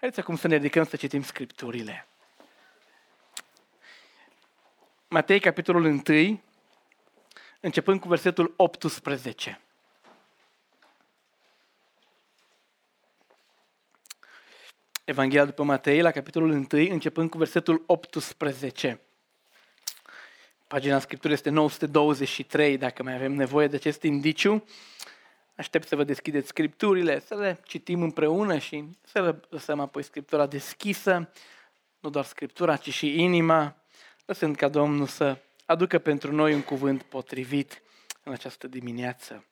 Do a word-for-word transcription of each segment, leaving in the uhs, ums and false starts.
Haideți acum să ne ridicăm să citim Scripturile. Matei, capitolul unu, începând cu versetul optsprezece. Evanghelia după Matei, la capitolul unu, începând cu versetul optsprezece. Pagina Scripturii este nouă sute douăzeci și trei, dacă mai avem nevoie de acest indiciu. Aștept să vă deschideți Scripturile, să le citim împreună și să lăsăm apoi Scriptura deschisă, nu doar Scriptura, ci și inima, lăsând ca Domnul să aducă pentru noi un cuvânt potrivit în această dimineață.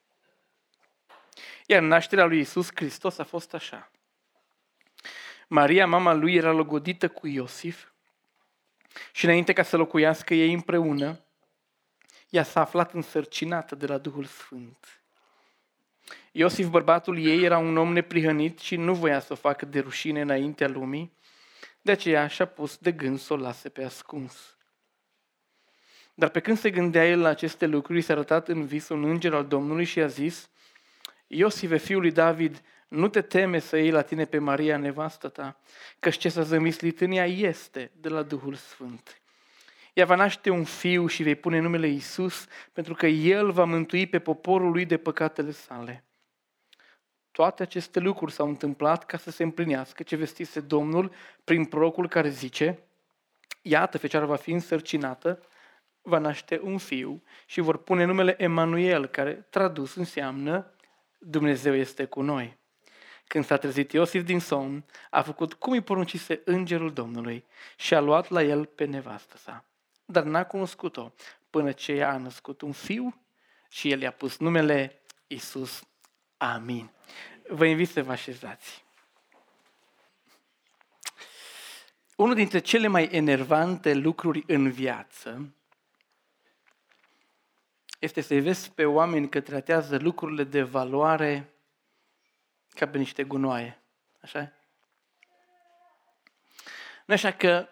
Iar nașterea lui Iisus Hristos a fost așa. Maria, mama lui, era logodită cu Iosif și înainte ca să locuiască ei împreună, ea s-a aflat însărcinată de la Duhul Sfânt. Iosif, bărbatul ei, era un om neprihănit și nu voia să o facă de rușine înaintea lumii, de aceea și-a pus de gând să o lase pe ascuns. Dar pe când se gândea el la aceste lucruri, s-a arătat în vis un înger al Domnului și i-a zis: Iosife, fiul lui David, nu te teme să iei la tine pe Maria, nevastă ta, căci ce s-a zămislit în ea este de la Duhul Sfânt. Ea va naște un fiu și vei pune numele Iisus, pentru că el va mântui pe poporul lui de păcatele sale. Toate aceste lucruri s-au întâmplat ca să se împlinească ce vestise Domnul prin prorocul care zice: Iată, fecioara va fi însărcinată, va naște un fiu și vor pune numele Emanuel, care tradus înseamnă Dumnezeu este cu noi. Când s-a trezit Iosif din somn, a făcut cum îi poruncise îngerul Domnului și a luat la el pe nevastă sa. Dar n-a cunoscut-o până ce ea a născut un fiu și el i-a pus numele Iisus. Amin. Vă invit să vă așezați. Unul dintre cele mai enervante lucruri în viață este să-i vezi pe oameni că tratează lucrurile de valoare ca pe niște gunoaie. Așa? Așa că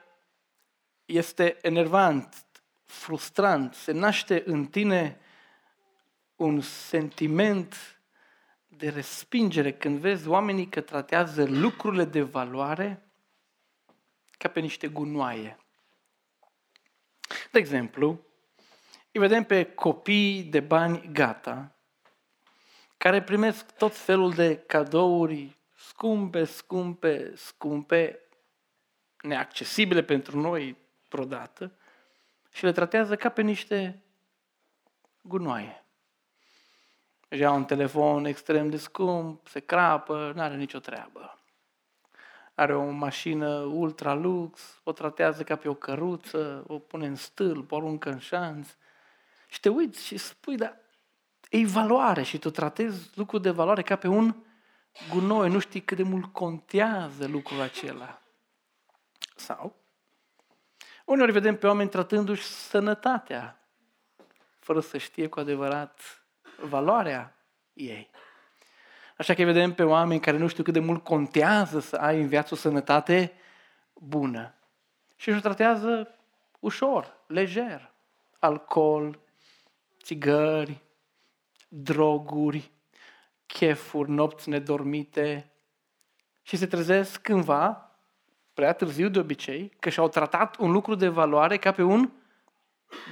este enervant, frustrant, se naște în tine un sentiment de respingere când vezi oamenii că tratează lucrurile de valoare ca pe niște gunoaie. De exemplu, îi vedem pe copii de bani gata, care primesc tot felul de cadouri scumpe, scumpe, scumpe, neaccesibile pentru noi vreodată, și le tratează ca pe niște gunoaie. Deja un telefon extrem de scump, se crapă, n-are nicio treabă. Are o mașină ultra lux, o tratează ca pe o căruță, o pune în stâlp, o aruncă în șanț. Și te uiți și spui: da, e valoare și tu tratezi lucrul de valoare ca pe un gunoi, nu știi cât de mult contează lucrul acela. Sau, uneori vedem pe oameni tratându-și sănătatea, fără să știe cu adevărat valoarea ei. Așa că vedem pe oameni care nu știu cât de mult contează să ai în viață o sănătate bună și își o tratează ușor, lejer. Alcool, țigări, droguri, chefuri, nopți nedormite, și se trezesc cândva, prea târziu de obicei, că și-au tratat un lucru de valoare ca pe un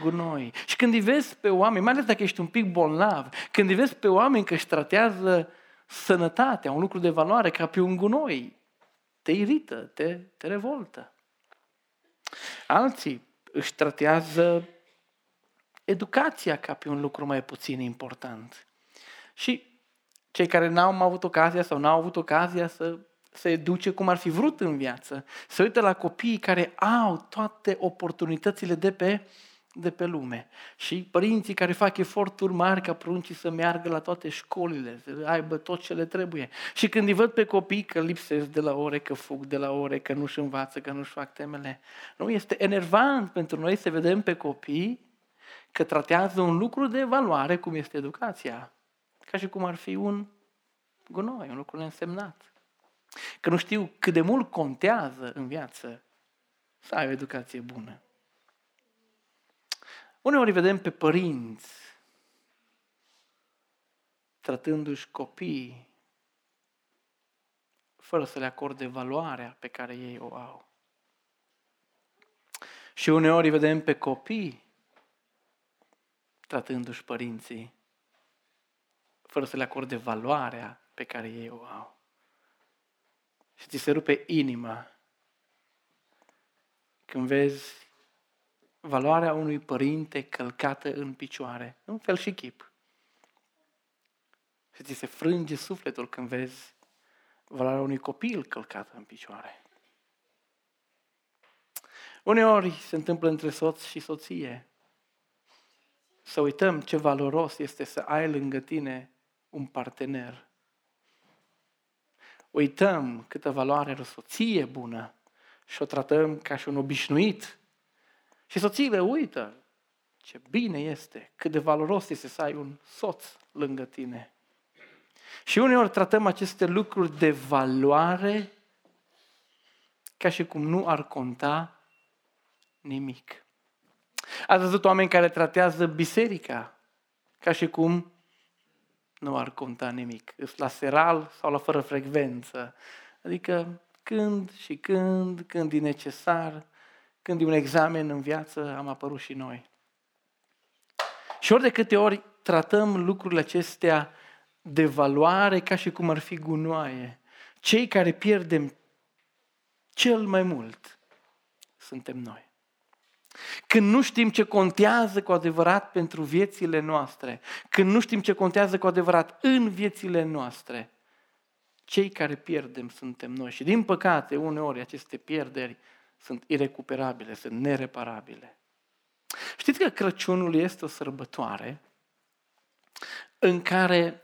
gunoi. Și când îi vezi pe oameni, mai ales dacă ești un pic bolnav, când îi vezi pe oameni că își tratează sănătatea, un lucru de valoare, ca pe un gunoi, te irită, te, te revoltă. Alții își tratează educația ca pe un lucru mai puțin important. Și cei care n-au avut ocazia sau n-au avut ocazia să se educe cum ar fi vrut în viață, se uită la copiii care au toate oportunitățile de pe, de pe lume. Și părinții care fac eforturi mari ca pruncii să meargă la toate școlile, să aibă tot ce le trebuie. Și când îi văd pe copii că lipsesc de la ore, că fug de la ore, că nu-și învață, că nu-și fac temele, nu? Este enervant pentru noi să vedem pe copii că tratează un lucru de valoare, cum este educația, ca și cum ar fi un gunoi, un lucru neînsemnat. Că nu știu cât de mult contează în viață să ai o educație bună. Uneori vedem pe părinți tratându-și copiii fără să le acorde valoarea pe care ei o au. Și uneori vedem pe copii tratându-și părinții fără să le acorde valoarea pe care ei o au. Și ți se rupe inima când vezi valoarea unui părinte călcată în picioare, în fel și chip. Și ți se frânge sufletul când vezi valoarea unui copil călcat în picioare. Uneori se întâmplă între soț și soție. Să uităm ce valoros este să ai lângă tine un partener. Uităm câtă valoare are o soție bună și o tratăm ca și un obișnuit. Și soțiile uită ce bine este, cât de valoros este să ai un soț lângă tine. Și uneori tratăm aceste lucruri de valoare ca și cum nu ar conta nimic. Ați văzut oameni care tratează biserica ca și cum nu ar conta nimic. Îs la seral sau la fără frecvență. Adică când și când, când e necesar, când e un examen în viață, am apărut și noi. Și ori de câte ori tratăm lucrurile acestea de valoare ca și cum ar fi gunoaie. Cei care pierdem cel mai mult suntem noi. Când nu știm ce contează cu adevărat pentru viețile noastre, când nu știm ce contează cu adevărat în viețile noastre, cei care pierdem suntem noi. Și din păcate, uneori, aceste pierderi sunt irecuperabile, sunt nereparabile. Știți că Crăciunul este o sărbătoare în care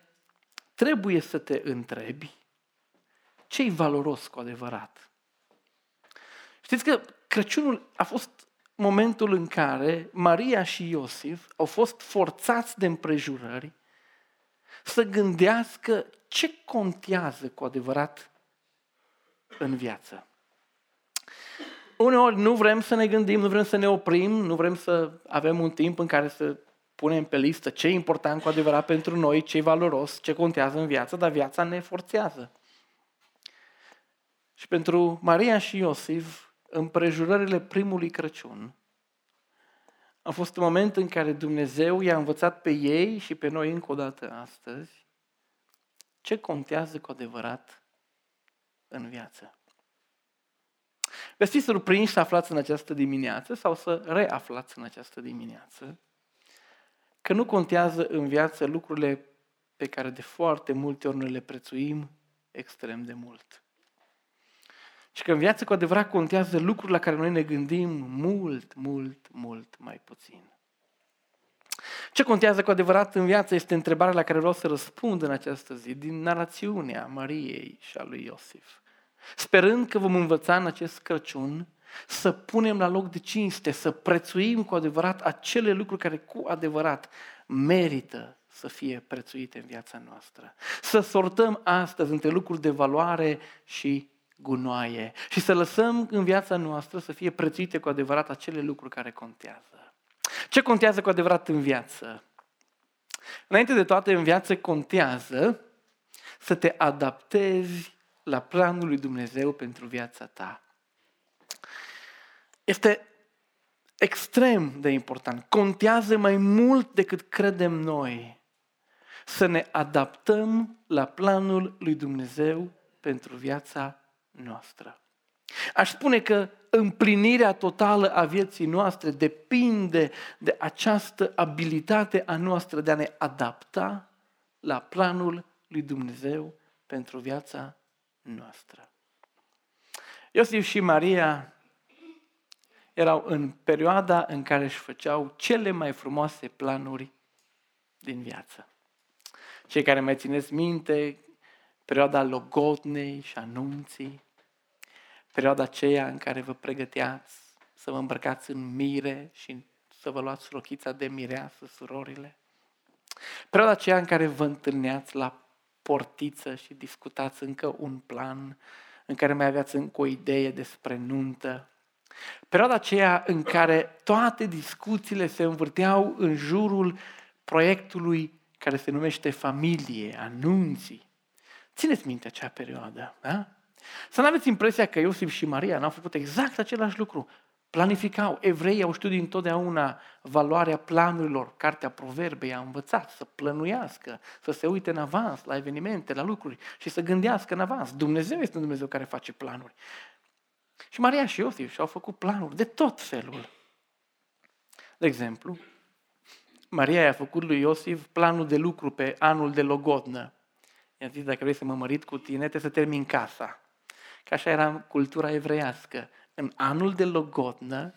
trebuie să te întrebi ce-i valoros cu adevărat. Știți că Crăciunul a fost momentul în care Maria și Iosif au fost forțați de împrejurări să gândească ce contează cu adevărat în viață. Uneori nu vrem să ne gândim, nu vrem să ne oprim, nu vrem să avem un timp în care să punem pe listă ce e important cu adevărat pentru noi, ce e valoros, ce contează în viață, dar viața ne forțează. Și pentru Maria și Iosif, împrejurările primului Crăciun a fost un moment în care Dumnezeu i-a învățat pe ei și pe noi încă o dată astăzi ce contează cu adevărat în viață. Veți fi surprinși să aflați în această dimineață sau să reaflați în această dimineață că nu contează în viață lucrurile pe care de foarte multe ori noi le prețuim extrem de mult. Și că în viață cu adevărat contează lucruri la care noi ne gândim mult, mult, mult mai puțin. Ce contează cu adevărat în viață este întrebarea la care vreau să răspund în această zi din narațiunea Mariei și a lui Iosif. Sperând că vom învăța în acest Crăciun să punem la loc de cinste, să prețuim cu adevărat acele lucruri care cu adevărat merită să fie prețuite în viața noastră. Să sortăm astăzi între lucruri de valoare și gunoaie și să lăsăm în viața noastră să fie prețuite cu adevărat acele lucruri care contează. Ce contează cu adevărat în viață? Înainte de toate, în viață contează să te adaptezi la planul lui Dumnezeu pentru viața ta. Este extrem de important. Contează mai mult decât credem noi să ne adaptăm la planul lui Dumnezeu pentru viața noastră. Aș spune că împlinirea totală a vieții noastre depinde de această abilitate a noastră de a ne adapta la planul lui Dumnezeu pentru viața noastră. Iosif și Maria erau în perioada în care își făceau cele mai frumoase planuri din viață. Cei care mai țineți minte, perioada Logodnei și anunții, perioada aceea în care vă pregăteați să vă îmbrăcați în mire și să vă luați rochița de mireasă, surorile, perioada aceea în care vă întâlneați la portiță și discutați încă un plan, în care mai aveați încă o idee despre nuntă, perioada aceea în care toate discuțiile se învârteau în jurul proiectului care se numește familie, anunții. Țineți minte acea perioadă, da? Să nu aveți impresia că Iosif și Maria n-au făcut exact același lucru. Planificau. Evreii au știut dintotdeauna valoarea planurilor. Cartea Proverbei a învățat să plănuiască, să se uite în avans la evenimente, la lucruri și să gândească în avans. Dumnezeu este un Dumnezeu care face planuri. Și Maria și Iosif și-au făcut planuri de tot felul. De exemplu, Maria i-a făcut lui Iosif planul de lucru pe anul de logodnă. I-a zis, dacă vrei să mă mărit cu tine, trebuie să termin casa. Că așa era cultura evreiască. În anul de logodnă,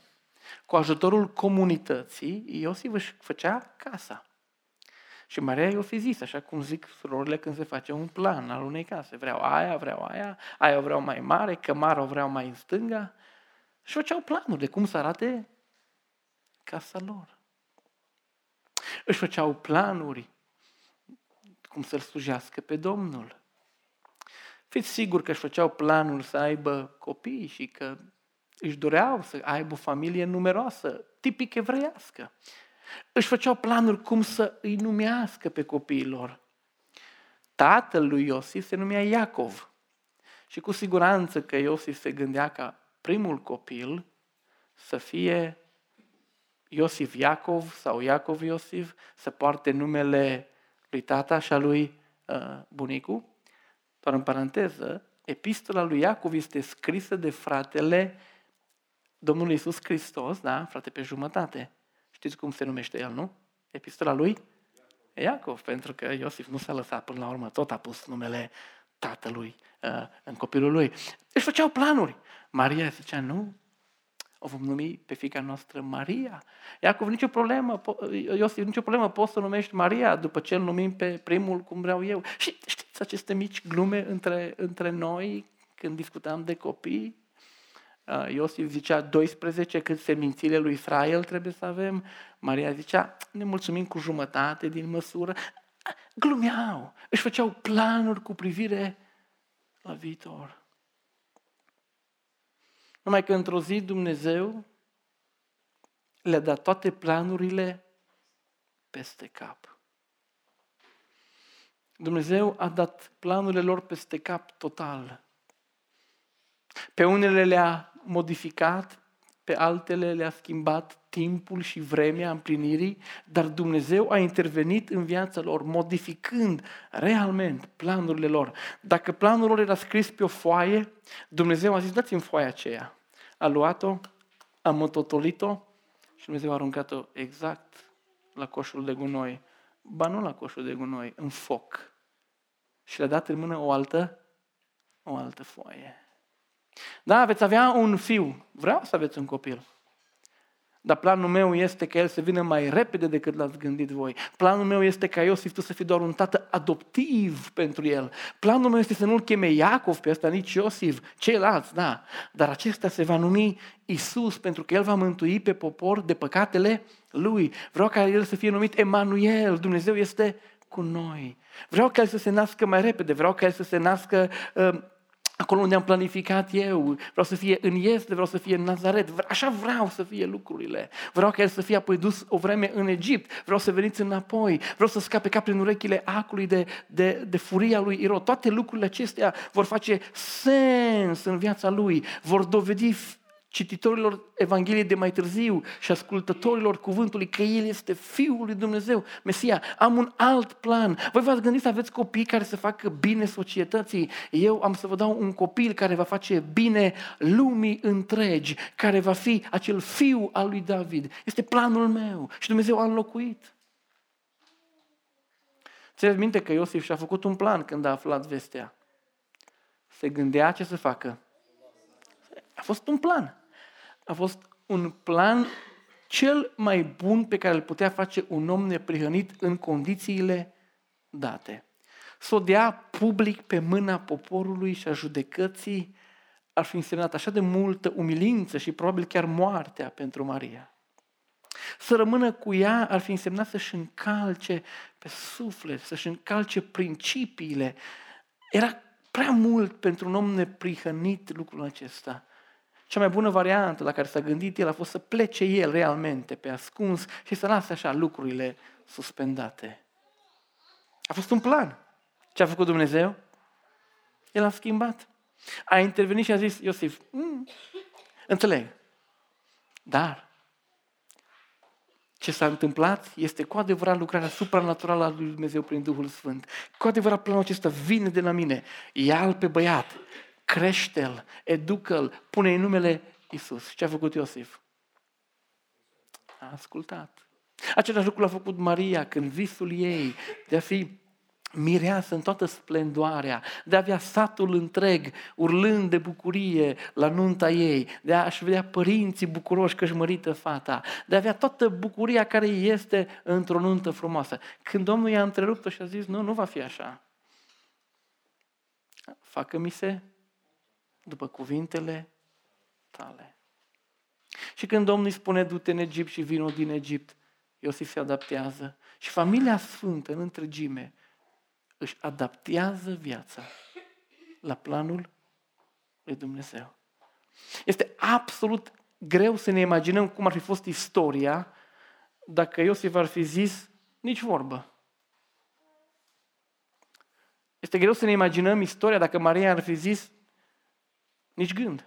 cu ajutorul comunității, Iosif își făcea casa. Și Maria i-a fi zis, așa cum zic surorile când se face un plan al unei case. Vreau aia, vreau aia, aia o vreau mai mare, cămara o vreau mai în stânga. Și făceau planuri de cum să arate casa lor. Își făceau planuri cum să-L slujească pe Domnul. Fiți siguri că își făceau planuri să aibă copii și că își doreau să aibă o familie numeroasă, tipic evreiască. Își făceau planuri cum să îi numească pe copiilor. Tatăl lui Iosif se numea Iacov și cu siguranță că Iosif se gândea ca primul copil să fie Iosif Iacov sau Iacov Iosif, să poarte numele lui tata și a lui uh, bunicul. Doar în paranteză, epistola lui Iacov este scrisă de fratele Domnului Iisus Hristos, da? Frate pe jumătate. Știți cum se numește el, nu? Epistola lui Iacov, pentru că Iosif nu s-a lăsat până la urmă, tot a pus numele tatălui uh, în copilul lui. Își făceau planuri. Maria zicea, nu, o vom numi pe fiica noastră Maria. Iacov, nicio problemă, Iosif, nicio problemă, poți să numești Maria după ce îl numim pe primul cum vreau eu. Și știți aceste mici glume între, între noi când discutam de copii? Iosif zicea doisprezece, cât semințile lui Israel trebuie să avem. Maria zicea, ne mulțumim cu jumătate din măsură. Glumeau, își făceau planuri cu privire la viitor. Numai că într-o zi Dumnezeu le-a dat toate planurile peste cap. Dumnezeu a dat planurile lor peste cap total. Pe unele le-a modificat, pe altele le-a schimbat timpul și vremea împlinirii, dar Dumnezeu a intervenit în viața lor, modificând realmente planurile lor. Dacă planul lor era scris pe o foaie, Dumnezeu a zis, dați-mi foaia aceea. A luat-o, a mătotolit-o și Dumnezeu a aruncat-o exact la coșul de gunoi. Ba nu la coșul de gunoi, în foc. Și le-a dat în mână o altă, o altă foaie. Da, veți avea un fiu. Vreau să aveți un copil. Dar planul meu este că el să vină mai repede decât l-ați gândit voi. Planul meu este ca Iosif tu să fii doar un tată adoptiv pentru el. Planul meu este să nu-l cheme Iacov pe ăsta, nici Iosif, ceilalți, da. Dar acesta se va numi Iisus, pentru că el va mântui pe popor de păcatele lui. Vreau ca el să fie numit Emanuel, Dumnezeu este cu noi. Vreau ca el să se nască mai repede, vreau ca el să se nască... Uh, acolo unde am planificat eu, vreau să fie în Este, vreau să fie în Nazaret, așa vreau să fie lucrurile. Vreau ca el să fie apoi dus o vreme în Egipt, vreau să veniți înapoi, vreau să scape ca prin urechile acului de, de, de furia lui Irod. Toate lucrurile acestea vor face sens în viața lui, vor dovedi cititorilor Evangheliei de mai târziu și ascultătorilor cuvântului că el este Fiul lui Dumnezeu, Mesia. Am un alt plan. Voi v-ați gândit să aveți copii care să facă bine societății. Eu am să vă dau un copil care va face bine lumii întregi, care va fi acel fiu al lui David. Este planul meu și Dumnezeu a înlocuit. Țineți minte că Iosif și-a făcut un plan când a aflat vestea. Se gândea ce să facă. A fost un plan. A fost un plan cel mai bun pe care îl putea face un om neprihănit în condițiile date. Să o dea public pe mâna poporului și a judecății ar fi însemnat așa de multă umilință și probabil chiar moartea pentru Maria. Să rămână cu ea ar fi însemnat să-și încalce pe suflet, să-și încalce principiile. Era prea mult pentru un om neprihănit lucrul acesta. Cea mai bună variantă la care s-a gândit el a fost să plece el realmente pe ascuns și să lase așa lucrurile suspendate. A fost un plan. Ce a făcut Dumnezeu? El a schimbat. A intervenit și a zis Iosif, mm, înțeleg, dar ce s-a întâmplat este cu adevărat lucrarea supranaturală a lui Dumnezeu prin Duhul Sfânt. Cu adevărat planul acesta vine de la mine. Ia-l pe băiat, crește-l, educă-l, pune-i numele Iisus. Ce a făcut Iosif? A ascultat. Același lucru l-a făcut Maria când visul ei de a fi mireasă în toată splendoarea, de a avea satul întreg urlând de bucurie la nunta ei, de a-și vedea părinții bucuroși că-și mărită fata, de a avea toată bucuria care este într-o nuntă frumoasă. Când Domnul i-a întrerupt-o și a zis, nu, nu va fi așa. Facă-mi se după cuvintele tale. Și când Domnul îi spune, du-te în Egipt și vino din Egipt, Iosif se adaptează și familia sfântă în întregime își adaptează viața la planul lui Dumnezeu. Este absolut greu să ne imaginăm cum ar fi fost istoria dacă Iosif ar fi zis nici vorbă. Este greu să ne imaginăm istoria dacă Maria ar fi zis nici gând.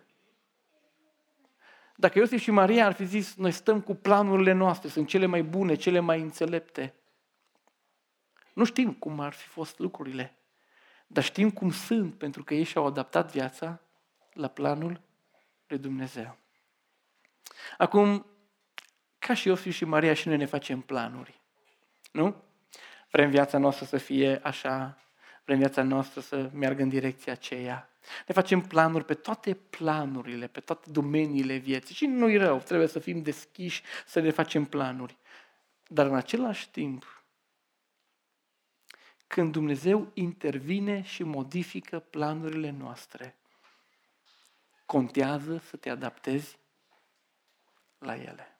Dacă Iosif și Maria ar fi zis, noi stăm cu planurile noastre, sunt cele mai bune, cele mai înțelepte. Nu știm cum ar fi fost lucrurile, dar știm cum sunt, pentru că ei și-au adaptat viața la planul lui Dumnezeu. Acum, ca și Iosif și Maria, și noi ne facem planuri, nu? Vrem viața noastră să fie așa, vrem viața noastră să meargă în direcția aceea. Ne facem planuri pe toate planurile, pe toate domeniile vieții și nu-i rău, trebuie să fim deschiși să ne facem planuri. Dar în același timp, când Dumnezeu intervine și modifică planurile noastre, contează să te adaptezi la ele.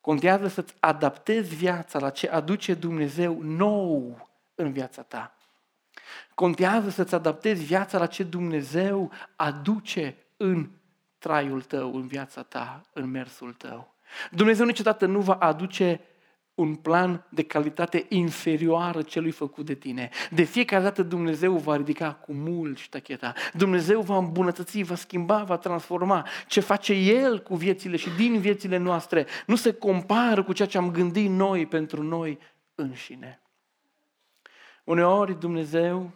Contează să-ți adaptezi viața la ce aduce Dumnezeu nou în viața ta. Contează să-ți adaptezi viața la ce Dumnezeu aduce în traiul tău, în viața ta, în mersul tău. Dumnezeu niciodată nu va aduce un plan de calitate inferioară celui făcut de tine. De fiecare dată Dumnezeu va ridica cu mult ștacheta. Dumnezeu va îmbunătăți, va schimba, va transforma. Ce face El cu viețile și din viețile noastre nu se compară cu ceea ce am gândit noi pentru noi înșine. Uneori Dumnezeu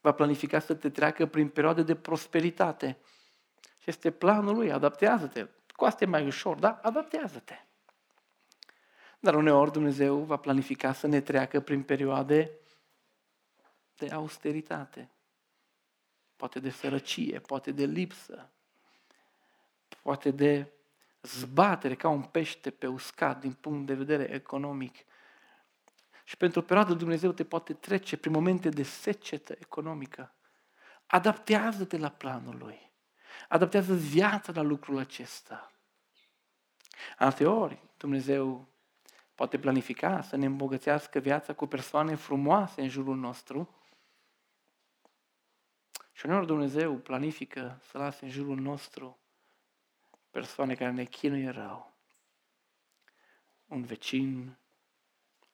va planifica să te treacă prin perioade de prosperitate. Și este planul Lui, adaptează-te. Cu asta e mai ușor, da? Adaptează-te. Dar uneori Dumnezeu va planifica să ne treacă prin perioade de austeritate. Poate de sărăcie, poate de lipsă, poate de zbatere ca un pește pe uscat din punct de vedere economic. Și pentru o perioadă Dumnezeu te poate trece prin momente de secetă economică. Adaptează-te la planul Lui. Adaptează-ți viața la lucrul acesta. Alteori Dumnezeu poate planifica să ne îmbogățească viața cu persoane frumoase în jurul nostru. Și uneori Dumnezeu planifică să lase în jurul nostru persoane care ne chinuie rău. Un vecin,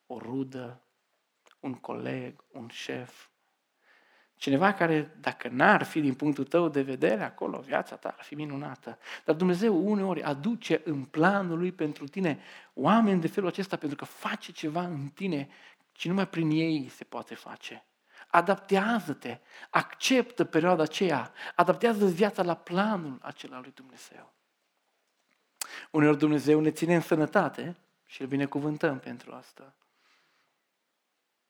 o rudă, un coleg, un șef. Cineva care, dacă n-ar fi din punctul tău de vedere acolo, viața ta ar fi minunată. Dar Dumnezeu uneori aduce în planul Lui pentru tine oameni de felul acesta, pentru că face ceva în tine și numai prin ei se poate face. Adaptează-te, acceptă perioada aceea, adaptează-ți viața la planul acela lui Dumnezeu. Uneori Dumnezeu ne ține în sănătate și îl binecuvântăm pentru asta.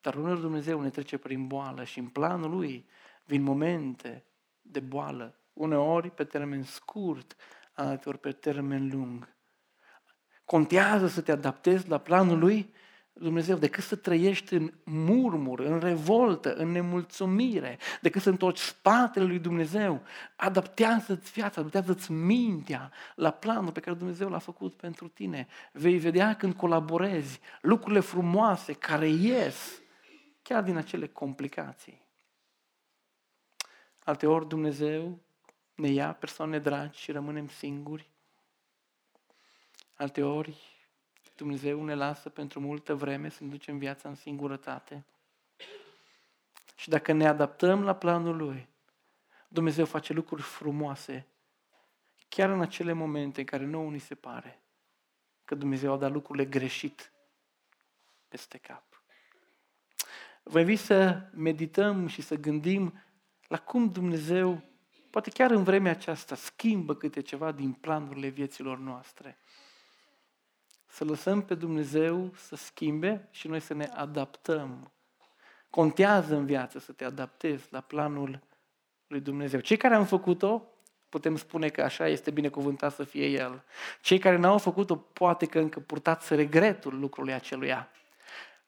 Dar uneori Dumnezeu ne trece prin boală și în planul Lui vin momente de boală, uneori pe termen scurt, alteori pe termen lung. Contează să te adaptezi la planul Lui Dumnezeu, decât să trăiești în murmur, în revoltă, în nemulțumire, decât să întorci spatele lui Dumnezeu. Adaptează-ți viața, adaptează-ți mintea la planul pe care Dumnezeu l-a făcut pentru tine. Vei vedea când colaborezi lucrurile frumoase care ies chiar din acele complicații. Alteori Dumnezeu ne ia persoane dragi și rămânem singuri. Alteori Dumnezeu ne lasă pentru multă vreme să ne ducem viața în singurătate. Și dacă ne adaptăm la planul Lui, Dumnezeu face lucruri frumoase, chiar în acele momente în care nouă ni se pare că Dumnezeu a dat lucrurile greșit peste cap. Vă invit să medităm și să gândim la cum Dumnezeu, poate chiar în vremea aceasta, schimbă câte ceva din planurile vieților noastre. Să lăsăm pe Dumnezeu să schimbe și noi să ne adaptăm. Contează în viață să te adaptezi la planul lui Dumnezeu. Cei care am făcut-o, putem spune că așa este binecuvântat să fie El. Cei care n-au făcut-o, poate că încă purtați regretul lucrului aceluia.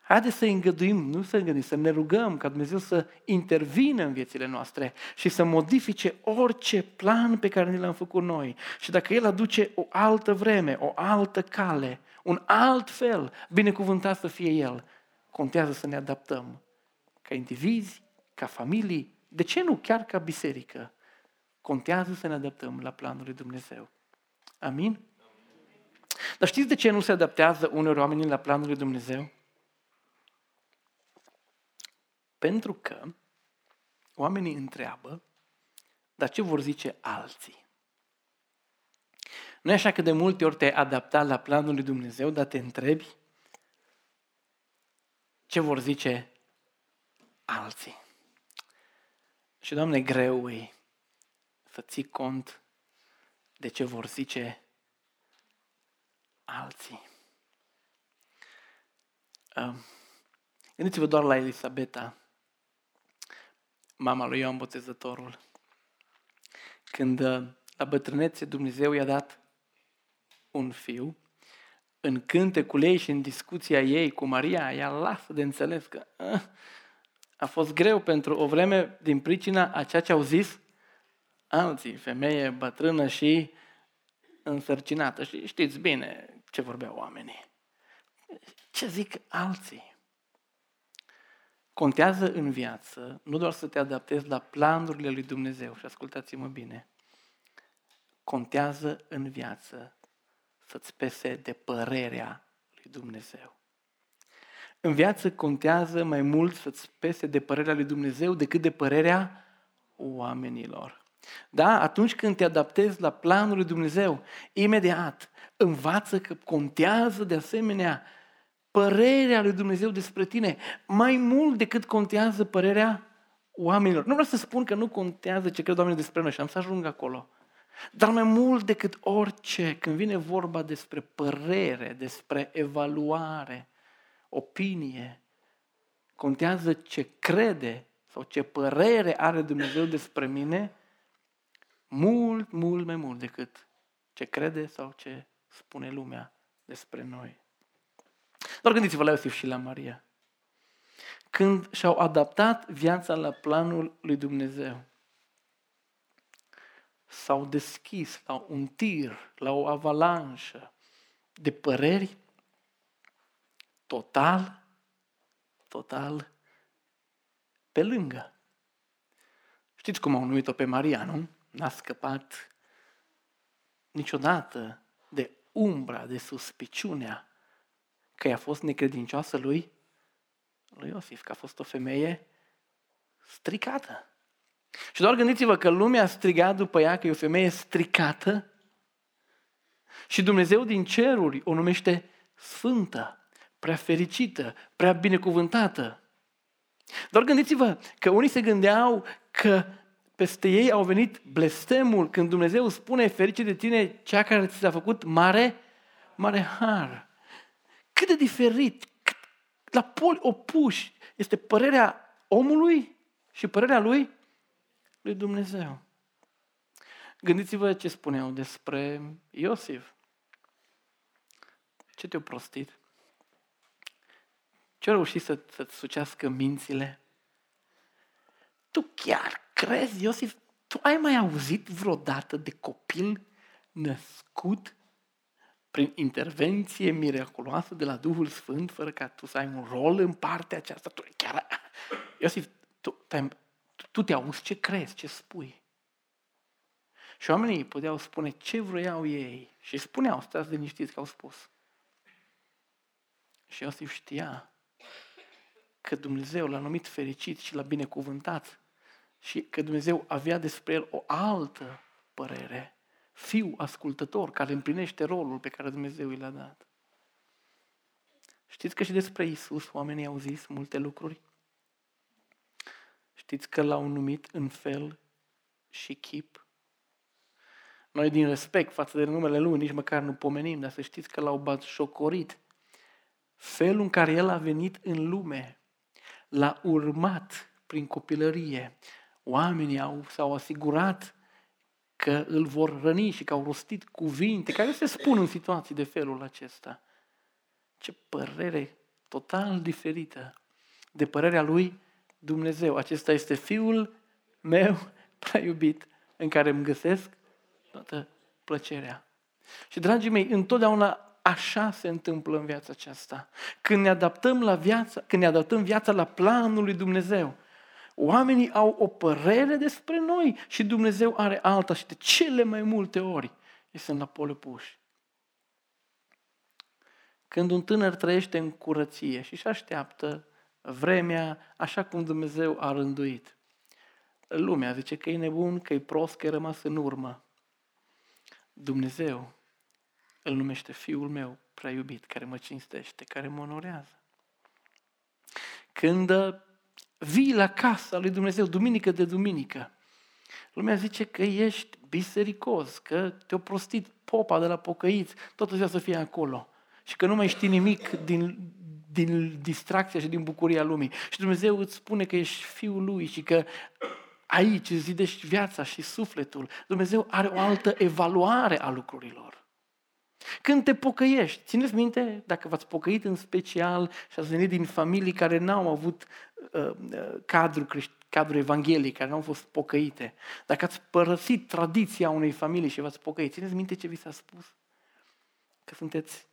Haideți să îngăduim, nu să îngăduim, să ne rugăm ca Dumnezeu să intervină în viețile noastre și să modifice orice plan pe care ni l-am făcut noi. Și dacă El aduce o altă vreme, o altă cale, un alt fel, binecuvântat să fie El, contează să ne adaptăm ca indivizi, ca familii, de ce nu chiar ca biserică. Contează să ne adaptăm la planul lui Dumnezeu. Amin? Dar știți de ce nu se adaptează uneori oamenii la planul lui Dumnezeu? Pentru că oamenii întreabă, dar ce vor zice alții? Nu e așa că de multe ori te-ai adaptat la planul lui Dumnezeu, dar te întrebi ce vor zice alții? Și, Doamne, greu e să ții cont de ce vor zice alții. Gândiți-vă doar la Elisabeta, mama lui Ioan Botezătorul, când la bătrânețe Dumnezeu i-a dat un fiu. În cântecul ei și în discuția ei cu Maria, ea lasă de înțeles că a fost greu pentru o vreme din pricina a ceea ce au zis alții, femeie bătrână și însărcinată. Și știți bine ce vorbeau oamenii. Ce zic alții? Contează în viață nu doar să te adaptezi la planurile lui Dumnezeu, și ascultați-mă bine, contează în viață să-ți pese de părerea lui Dumnezeu. În viață contează mai mult să-ți pese de părerea lui Dumnezeu decât de părerea oamenilor. Da? Atunci când te adaptezi la planul lui Dumnezeu, imediat învață că contează de asemenea părerea lui Dumnezeu despre tine mai mult decât contează părerea oamenilor. Nu vreau să spun că nu contează ce cred oamenii despre noi și am să ajung acolo. Dar mai mult decât orice, când vine vorba despre părere, despre evaluare, opinie, contează ce crede sau ce părere are Dumnezeu despre mine mult, mult mai mult decât ce crede sau ce spune lumea despre noi. Doar gândiți-vă la Iosif și la Maria. Când și-au adaptat viața la planul lui Dumnezeu, s-au deschis la un tir, la o avalanșă de păreri total, total pe lângă. Știți cum au numit-o pe Maria, nu? N-a scăpat niciodată de umbra, de suspiciunea că i-a fost necredincioasă lui, lui Iosif, că a fost o femeie stricată. Și doar gândiți-vă că lumea striga după ea că e o femeie stricată și Dumnezeu din ceruri o numește sfântă, prea fericită, prea binecuvântată. Doar gândiți-vă că unii se gândeau că peste ei au venit blestemul când Dumnezeu spune ferice de tine cea care ți s-a făcut mare, mare har. Cât de diferit, cât la poli opuși este părerea omului și părerea lui, lui Dumnezeu. Gândiți-vă ce spuneau despre Iosif. Ce te-a prostit? Ce-a reușit să, să-ți sucească mințile? Tu chiar crezi, Iosif? Tu ai mai auzit vreodată de copil născut prin intervenție miraculoasă de la Duhul Sfânt, fără ca tu să ai un rol în partea aceasta? Tu, chiar, Iosif, tu, tu te auzi ce crezi, ce spui. Și oamenii puteau spune ce vroiau ei și spuneau, stați liniștiți că au spus. Și Iosif știa că Dumnezeu l-a numit fericit și l-a binecuvântat și că Dumnezeu avea despre el o altă părere, fiu ascultător care împlinește rolul pe care Dumnezeu i l-a dat. Știți că și despre Iisus oamenii au zis multe lucruri? Știți că l-au numit în fel și chip? Noi din respect față de numele lui nici măcar nu pomenim, dar să știți că l-au batjocorit. Felul în care el a venit în lume, l-a urmat prin copilărie. Oamenii au, s-au asigurat că îl vor răni și că au rostit cuvinte care se spun în situații de felul acesta. Ce părere total diferită de părerea lui Dumnezeu. Acesta este Fiul meu prea iubit în care îmi găsesc toată plăcerea. Și dragii mei, întotdeauna așa se întâmplă în viața aceasta. Când ne adaptăm la viața, când ne adaptăm viața la planul lui Dumnezeu, oamenii au o părere despre noi și Dumnezeu are alta și de cele mai multe ori ei sunt la pole puși. Când un tânăr trăiește în curăție și își așteaptă vremea așa cum Dumnezeu a rânduit, lumea zice că e nebun, că e prost, că e rămas în urmă. Dumnezeu îl numește Fiul meu prea iubit, care mă cinstește, care mă onorează. Când vii la casa lui Dumnezeu, duminică de duminică, lumea zice că ești bisericos, că te-a prostit popa de la pocăiți, toată ziua să fie acolo și că nu mai știi nimic din, din distracția și din bucuria lumii. Și Dumnezeu îți spune că ești Fiul lui și că aici îți zidești viața și sufletul. Dumnezeu are o altă evaluare a lucrurilor. Când te pocăiești, țineți minte, dacă v-ați pocăit în special și ați venit din familii care n-au avut uh, cadru, cadru evanghelic, care n-au fost pocăite, dacă ați părăsit tradiția unei familii și v-ați pocăit, țineți minte ce vi s-a spus? Că sunteți,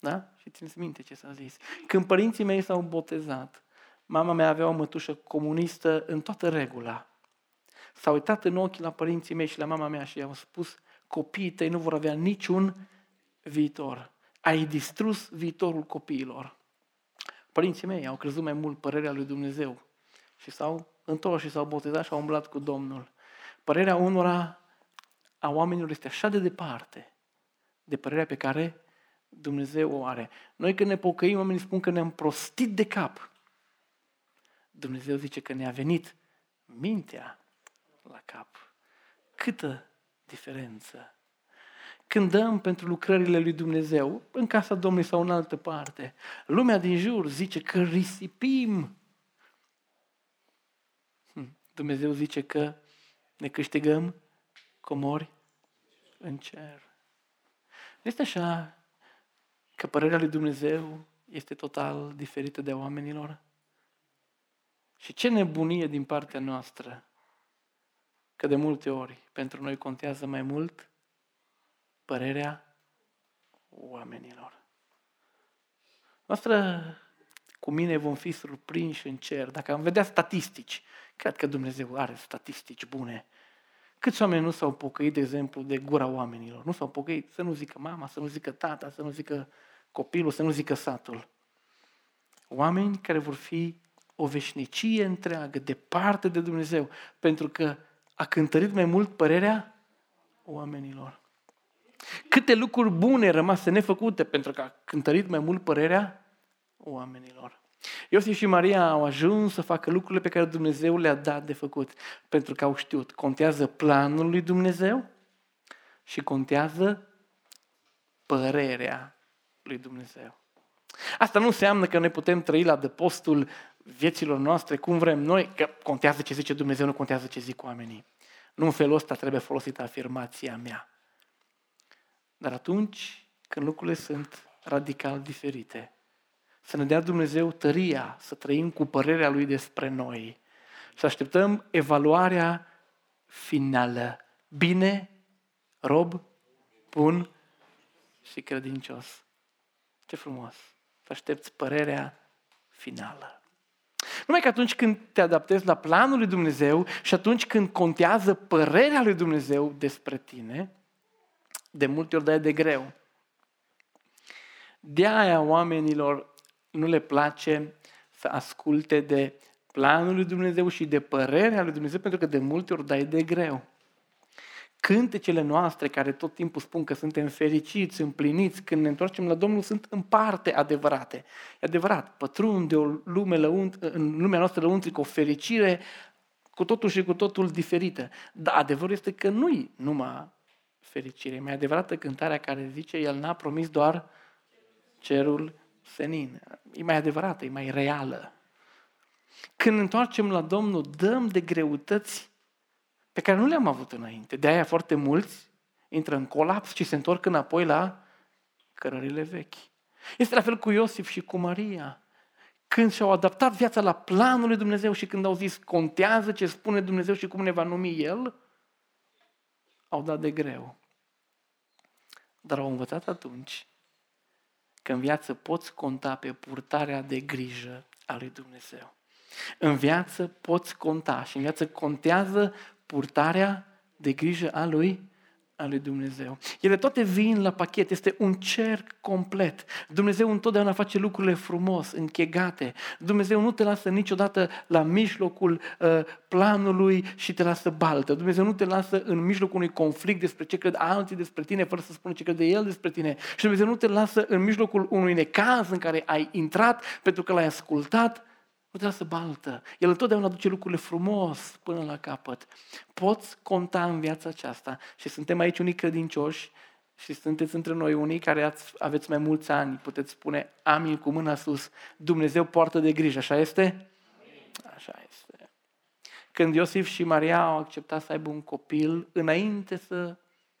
da? Și țineți minte ce s-a zis. Când părinții mei s-au botezat, mama mea avea o mătușă comunistă în toată regula. S-a uitat în ochi la părinții mei și la mama mea și i-au spus: copiii tăi nu vor avea niciun viitor. Ai distrus viitorul copiilor. Părinții mei au crezut mai mult părerea lui Dumnezeu și s-au întors și s-au botezat și au umblat cu Domnul. Părerea unora a oamenilor este așa de departe de părerea pe care Dumnezeu o are. Noi când ne pocăim, oamenii spun că ne-am prostit de cap. Dumnezeu zice că ne-a venit mintea la cap. Câtă diferență! Când dăm pentru lucrările lui Dumnezeu, în casa Domnului sau în altă parte, lumea din jur zice că risipim. Dumnezeu zice că ne câștigăm comori în cer. Nu este așa că părerea lui Dumnezeu este total diferită de oamenilor? Și ce nebunie din partea noastră că de multe ori pentru noi contează mai mult părerea oamenilor. Noastră cu mine vom fi surprinși în cer. Dacă am vedea statistici, cred că Dumnezeu are statistici bune. Câți oameni nu s-au pocăit, de exemplu, de gura oamenilor? Nu s-au pocăit să nu zică mama, să nu zică tata, să nu zică copilul, să nu zică satul. Oameni care vor fi o veșnicie întreagă, departe de Dumnezeu, pentru că a cântărit mai mult părerea oamenilor. Câte lucruri bune rămase nefăcute pentru că a cântărit mai mult părerea oamenilor. Iosif și Maria au ajuns să facă lucrurile pe care Dumnezeu le-a dat de făcut pentru că au știut. Contează planul lui Dumnezeu și contează părerea lui Dumnezeu. Asta nu înseamnă că noi putem trăi la adăpostul vieților noastre cum vrem noi, că contează ce zice Dumnezeu, nu contează ce zic oamenii. Nu în felul ăsta trebuie folosită afirmația mea. Dar atunci când lucrurile sunt radical diferite, să ne dea Dumnezeu tăria să trăim cu părerea lui despre noi, să așteptăm evaluarea finală. Bine, rob, bun și credincios. Ce frumos! Să aștepți părerea finală. Numai că atunci când te adaptezi la planul lui Dumnezeu și atunci când contează părerea lui Dumnezeu despre tine, de multe ori dai de greu. De aia oamenilor nu le place să asculte de planul lui Dumnezeu și de părerea lui Dumnezeu, pentru că de multe ori dai de greu. Cântecele noastre care tot timpul spun că suntem fericiți, împliniți, când ne întoarcem la Domnul, sunt în parte adevărate. E adevărat, pătrunde o lume lăunt, în lumea noastră lăuntrică o fericire cu totul și cu totul diferită. Dar adevărul este că nu-i numai fericire. E mai adevărată cântarea care zice El n-a promis doar cerul senin. E mai adevărată, e mai reală. Când ne întoarcem la Domnul, dăm de greutăți pe care nu le-am avut înainte. De-aia foarte mulți intră în colaps și se întorc înapoi la cărările vechi. Este la fel cu Iosif și cu Maria. Când și-au adaptat viața la planul lui Dumnezeu și când au zis, contează ce spune Dumnezeu și cum ne va numi El, au dat de greu. Dar au învățat atunci că în viață poți conta pe purtarea de grijă a lui Dumnezeu. În viață poți conta și în viață contează purtarea de grijă a lui, a lui Dumnezeu. Ele toate vin la pachet, este un cerc complet. Dumnezeu întotdeauna face lucrurile frumos, închegate. Dumnezeu nu te lasă niciodată la mijlocul uh, planului și te lasă baltă. Dumnezeu nu te lasă în mijlocul unui conflict despre ce cred alții despre tine, fără să spună ce crede El despre tine. Și Dumnezeu nu te lasă în mijlocul unui necaz în care ai intrat pentru că L-ai ascultat. Nu te lasă baltă. El întotdeauna aduce lucrurile frumos până la capăt. Poți conta în viața aceasta și suntem aici unii credincioși și sunteți între noi unii care ați, aveți mai mulți ani, puteți spune amin cu mâna sus. Dumnezeu poartă de grijă, așa este? Amin. Așa este. Când Iosif și Maria au acceptat să aibă un copil, înainte să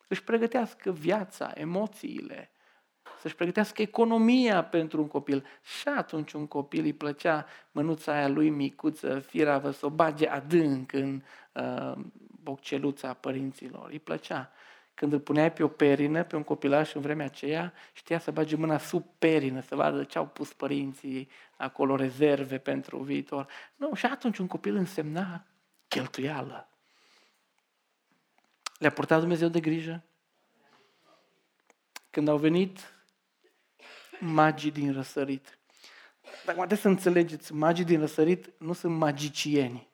își pregătească viața, emoțiile, să-și pregătească economia pentru un copil. Și atunci un copil îi plăcea mânuța aia lui micuță, firavă, să o bage adânc în uh, bocceluța părinților. Îi plăcea. Când îl puneai pe o perină, pe un copilaș în vremea aceea, știa să bage mâna sub perină, să vadă ce au pus părinții acolo, rezerve pentru viitor. Nu, și atunci un copil însemna cheltuială. Le-a purtat Dumnezeu de grijă? Când au venit magii din răsărit. Dacă trebuie să înțelegeți, magii din răsărit nu sunt magicieni.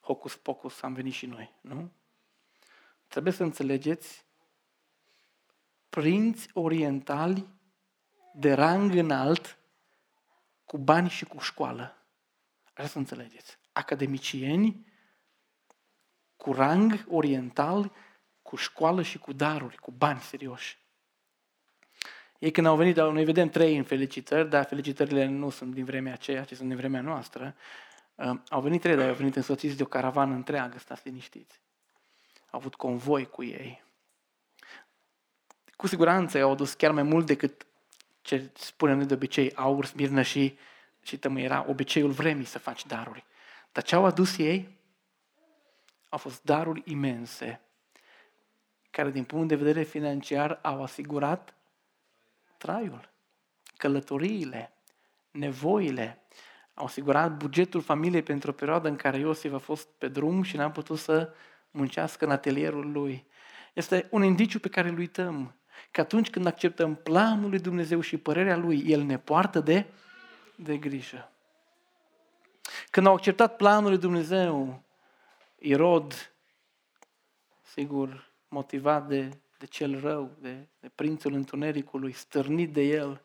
Hocus pocus am venit și noi, nu? Trebuie să înțelegeți, prinți orientali de rang înalt, cu bani și cu școală. Așa să înțelegeți. Academicieni cu rang oriental, cu școală și cu daruri, cu bani serioși. Ei când au venit, noi vedem trei în felicitări, dar felicitările nu sunt din vremea aceea, ci sunt din vremea noastră. Uh, au venit trei, dar au venit însoțiți de o caravană întreagă, stați liniștiți. Au avut convoi cu ei. Cu siguranță i-au adus chiar mai mult decât ce spunem noi de obicei, aur, smirnă și, și tămâie. Era obiceiul vremii să faci daruri. Dar ce au adus ei? Au fost daruri imense, care din punct de vedere financiar au asigurat traiul, călătoriile, nevoile. Au asigurat bugetul familiei pentru o perioadă în care Iosif a fost pe drum și n-a putut să muncească în atelierul lui. Este un indiciu pe care îl uităm, că atunci când acceptăm planul lui Dumnezeu și părerea lui, El ne poartă de, de grijă. Când au acceptat planul lui Dumnezeu, Irod, sigur, motivat de de cel rău, de, de prințul întunericului, stârnit de el,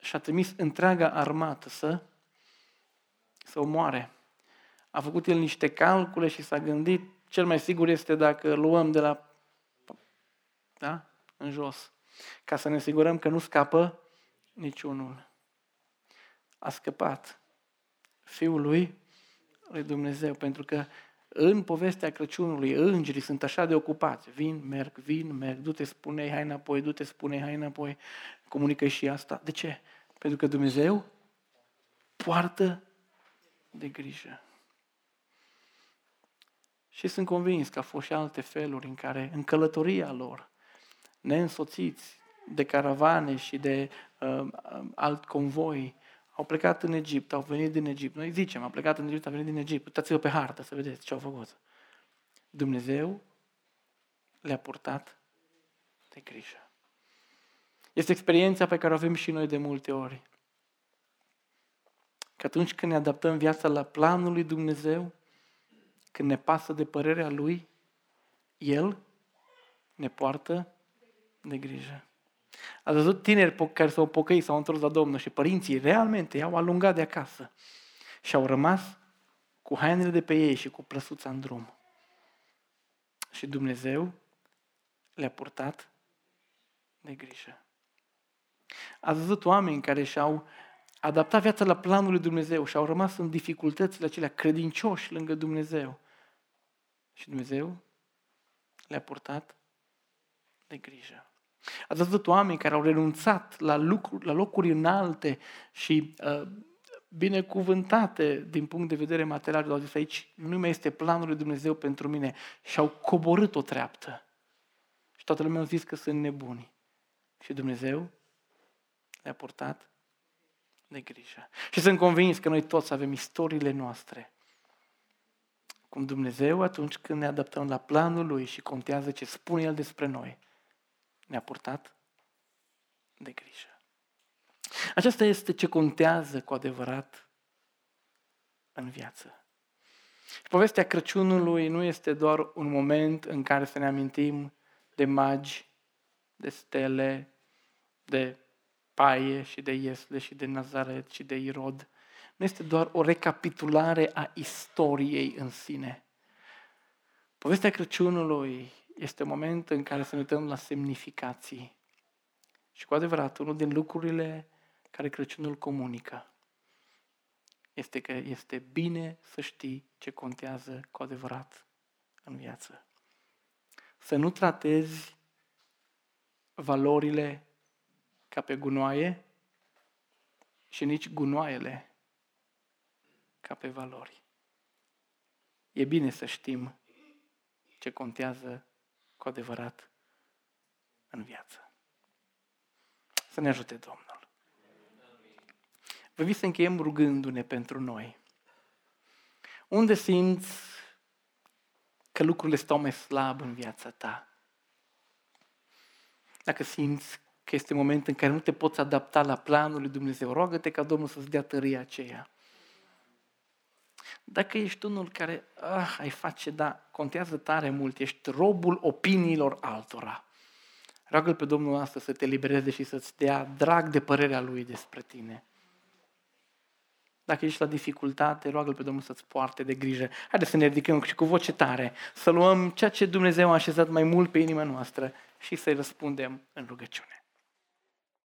și-a trimis întreaga armată să, să o moare. A făcut el niște calcule și s-a gândit, cel mai sigur este dacă luăm de la, da? În jos, ca să ne asigurăm că nu scapă niciunul. A scăpat fiul lui, lui Dumnezeu, pentru că în povestea Crăciunului, îngerii sunt așa de ocupați. Vin, merg, vin, merg, du-te, spune-i, hai înapoi, du-te, spune-i, hai înapoi. Comunică și asta. De ce? Pentru că Dumnezeu poartă de grijă. Și sunt convins că au fost și alte feluri în care, în călătoria lor, neînsoțiți de caravane și de uh, alt convoi, au plecat în Egipt, au venit din Egipt. Noi zicem, au plecat în Egipt, au venit din Egipt. Uitați-vă pe hartă să vedeți ce au făcut. Dumnezeu le-a purtat de grijă. Este experiența pe care o avem și noi de multe ori. Că atunci când ne adaptăm viața la planul lui Dumnezeu, când ne pasă de părerea Lui, El ne poartă de grijă. Ați văzut tineri care s-au pocăit, s-au întors la Domnul și părinții realmente i-au alungat de acasă și au rămas cu hainele de pe ei și cu plăsuța în drum. Și Dumnezeu le-a purtat de grijă. Ați văzut oameni care și-au adaptat viața la planul lui Dumnezeu și au rămas în dificultățile acelea credincioși lângă Dumnezeu. Și Dumnezeu le-a purtat de grijă. Ați văzut oameni care au renunțat la lucruri, la locuri înalte și uh, binecuvântate din punct de vedere material. Au zis aici, nu mai este planul lui Dumnezeu pentru mine. Și au coborât o treaptă. Și toată lumea a zis că sunt nebuni. Și Dumnezeu le-a purtat de grijă. Și sunt convins că noi toți avem istoriile noastre. Cum Dumnezeu atunci când ne adaptăm la planul Lui și contează ce spune El despre noi, ne-a purtat de grijă. Aceasta este ce contează cu adevărat în viață. Povestea Crăciunului nu este doar un moment în care să ne amintim de magi, de stele, de paie și de Iesle și de Nazaret și de Irod. Nu este doar o recapitulare a istoriei în sine. Povestea Crăciunului este un moment în care să ne uităm la semnificații. Și cu adevărat, unul din lucrurile care Crăciunul comunică este că este bine să știi ce contează cu adevărat în viață. Să nu tratezi valorile ca pe gunoaie și nici gunoaiele ca pe valori. E bine să știm ce contează cu adevărat în viață. Să ne ajute Domnul. Vă să încheiem rugându-ne pentru noi. Unde simți că lucrurile stau mai slab în viața ta? Dacă simți că este moment în care nu te poți adapta la planul lui Dumnezeu, roagă-te ca Domnul să-ți dea tăria aceea. Dacă ești unul care ah, ai face, da, contează tare mult, ești robul opiniilor altora, roagă-L pe Domnul astăzi să te libereze și să-ți dea drag de părerea Lui despre tine. Dacă ești la dificultate, roagă-L pe Domnul să-ți poarte de grijă. Haideți să ne ridicăm și cu voce tare, să luăm ceea ce Dumnezeu a așezat mai mult pe inima noastră și să-i răspundem în rugăciune.